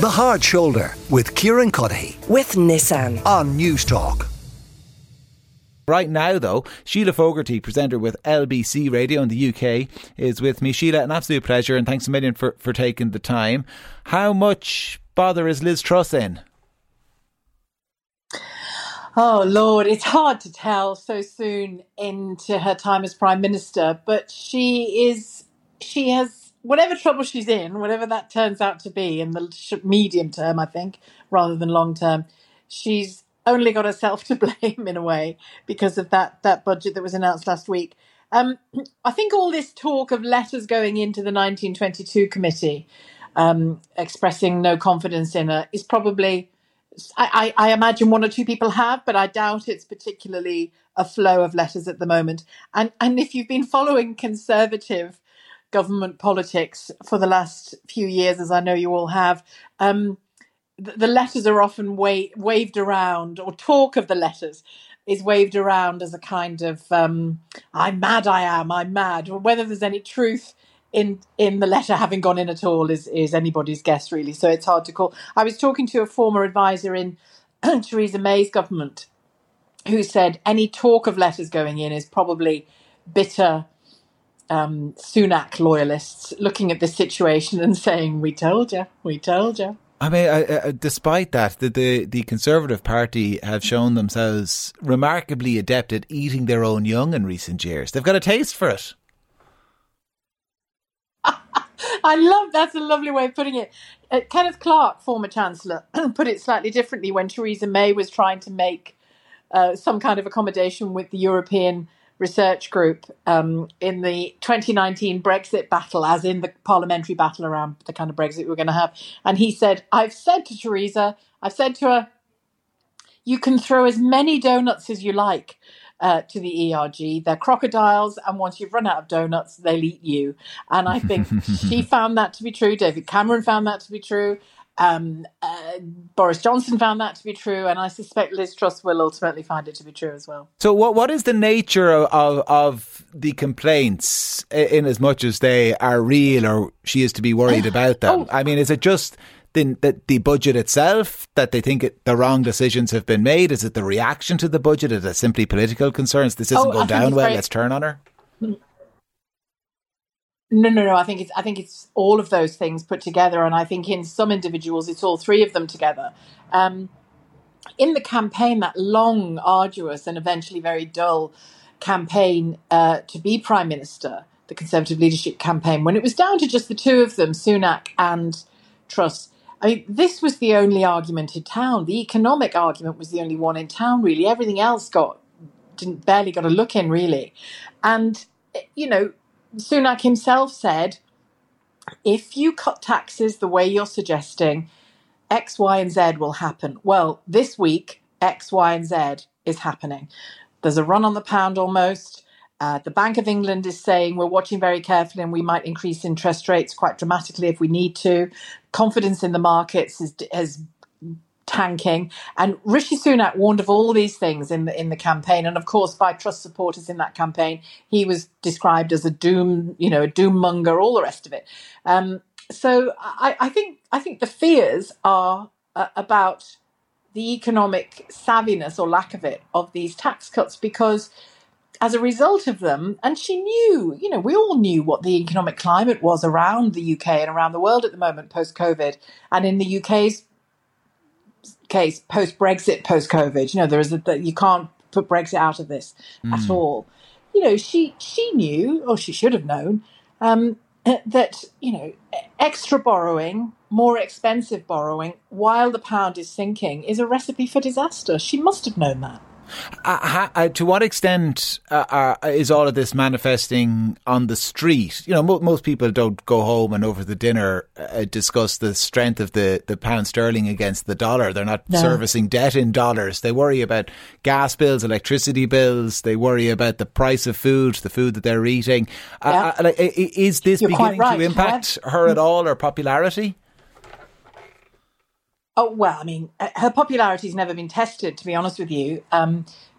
The Hard Shoulder with Kieran Cuddihy. With Nissan. On News Talk. Right now, though, Shelagh Fogarty, presenter with LBC Radio in the UK, is with me. Shelagh, an absolute pleasure, and thanks a million for taking the time. How much bother is Liz Truss in? Oh, Lord, it's hard to tell so soon into her time as Prime Minister, but she has, whatever trouble she's in, whatever that turns out to be in the medium term, I think, rather than long term, she's only got herself to blame in a way because of that budget that was announced last week. I think all this talk of letters going into the 1922 committee expressing no confidence in her is probably, I imagine one or two people have, but I doubt it's particularly a flow of letters at the moment. And if you've been following Conservative government politics for the last few years, as I know you all have, the letters are often waved around, or talk of the letters is waved around as a kind of, I'm mad. Or whether there's any truth in the letter having gone in at all is anybody's guess, really. So it's hard to call. I was talking to a former advisor in Theresa May's government who said any talk of letters going in is probably bitter Sunak loyalists looking at this situation and saying, we told you. I mean, despite that, the Conservative Party have shown themselves remarkably adept at eating their own young in recent years. They've got a taste for it. That's a lovely way of putting it. Kenneth Clarke, former Chancellor, put it slightly differently when Theresa May was trying to make some kind of accommodation with the European Research group in the 2019 Brexit battle, as in the parliamentary battle around the kind of Brexit we were going to have. And he said, I've said to her, you can throw as many donuts as you like to the ERG. They're crocodiles. And once you've run out of donuts, they'll eat you. And I think she found that to be true. David Cameron found that to be true. Boris Johnson found that to be true, and I suspect Liz Truss will ultimately find it to be true as well. So what is the nature of the complaints, in as much as they are real or she is to be worried about them? I mean, is it just the budget itself, that they think the wrong decisions have been made? Is it the reaction to the budget? Is it simply political concerns? This isn't going down well, let's turn on her? No. I think it's all of those things put together, and I think in some individuals it's all three of them together. In the campaign, that long, arduous, and eventually very dull campaign to be Prime Minister, the Conservative leadership campaign, when it was down to just the two of them, Sunak and Truss. I mean, this was the only argument in town. The economic argument was the only one in town, really. Everything else barely got a look in, really, and you know. Sunak himself said, if you cut taxes the way you're suggesting, X, Y and Z will happen. Well, this week, X, Y and Z is happening. There's a run on the pound almost. The Bank of England is saying we're watching very carefully and we might increase interest rates quite dramatically if we need to. Confidence in the markets is tanking. And Rishi Sunak warned of all these things in the campaign. And of course, by Truss supporters in that campaign, he was described as a doommonger, all the rest of it. So I think the fears are about the economic savviness or lack of it of these tax cuts, because as a result of them, and she knew, you know, we all knew what the economic climate was around the UK and around the world at the moment post-COVID, and in the UK's case post-Brexit, post-COVID, you know, there is you can't put Brexit out of this at all. You know, she knew, or she should have known, that, you know, extra borrowing, more expensive borrowing while the pound is sinking is a recipe for disaster. She must have known that. To what extent is all of this manifesting on the street? You know, most people don't go home and over the dinner discuss the strength of the pound sterling against the dollar. They're not servicing debt in dollars. They worry about gas bills, electricity bills. They worry about the price of food, the food that they're eating. Is this beginning to impact her at all, or popularity? Oh, well, I mean, her popularity's never been tested, to be honest with you,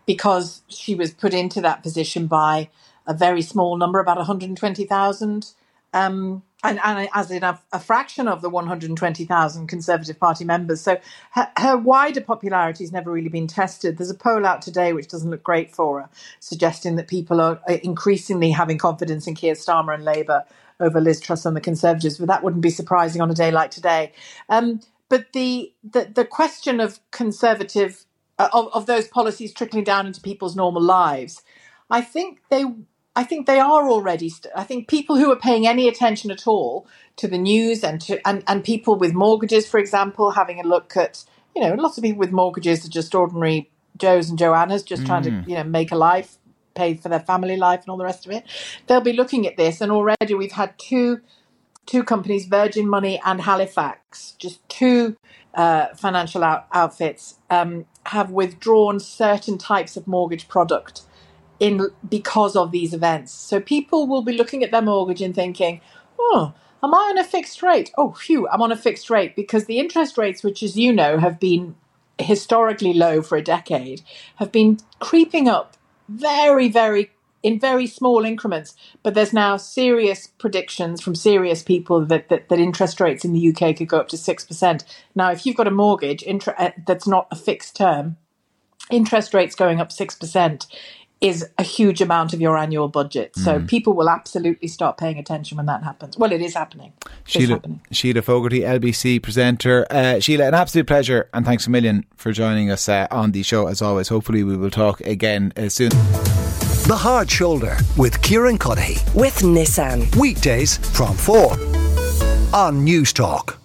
because she was put into that position by a very small number, about 120,000 And as in a fraction of the 120,000 Conservative Party members. So her wider popularity has never really been tested. There's a poll out today which doesn't look great for her, suggesting that people are increasingly having confidence in Keir Starmer and Labour over Liz Truss and the Conservatives. But that wouldn't be surprising on a day like today. But the question of Conservative, of those policies trickling down into people's normal lives, I think they are already. I think people who are paying any attention at all to the news and people with mortgages, for example, having a look at, you know, lots of people with mortgages are just ordinary Joes and Joannas just trying to, you know, make a life, pay for their family life and all the rest of it. They'll be looking at this. And already we've had two companies, Virgin Money and Halifax, just two financial outfits, have withdrawn certain types of mortgage product because of these events. So people will be looking at their mortgage and thinking, oh, am I on a fixed rate? Oh, phew, I'm on a fixed rate, because the interest rates, which, as you know, have been historically low for a decade, have been creeping up very, very, in very small increments. But there's now serious predictions from serious people that interest rates in the UK could go up to 6%. Now, if you've got a mortgage that's not a fixed term, interest rates going up 6%. Is a huge amount of your annual budget. So people will absolutely start paying attention when that happens. Well, it is happening. Shelagh Fogarty, LBC presenter. Shelagh, an absolute pleasure, and thanks a million for joining us on the show as always. Hopefully we will talk again soon. The Hard Shoulder with Kieran Cuddihy. With Nissan. Weekdays from 4 on News Talk.